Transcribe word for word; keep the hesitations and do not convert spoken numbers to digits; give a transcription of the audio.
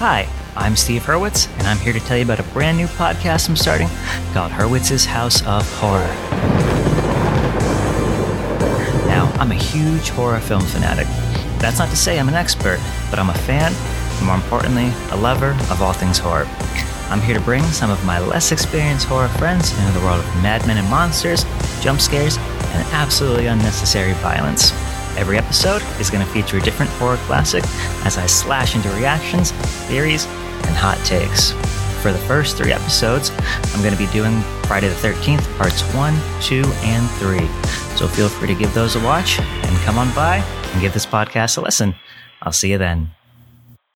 Hi, I'm Steve Hurwitz, and I'm here to tell you about a brand new podcast I'm starting called Hurwitz's House of Horror. Now, I'm a huge horror film fanatic. That's not to say I'm an expert, but I'm a fan, and more importantly, a lover of all things horror. I'm here to bring some of my less experienced horror friends into the world of madmen and monsters, jump scares, and absolutely unnecessary violence. Every episode is going to feature a different horror classic as I slash into reactions, theories, and hot takes. For the first three episodes, I'm going to be doing Friday the thirteenth parts one, two, and three. So feel free to give those a watch and come on by and give this podcast a listen. I'll see you then.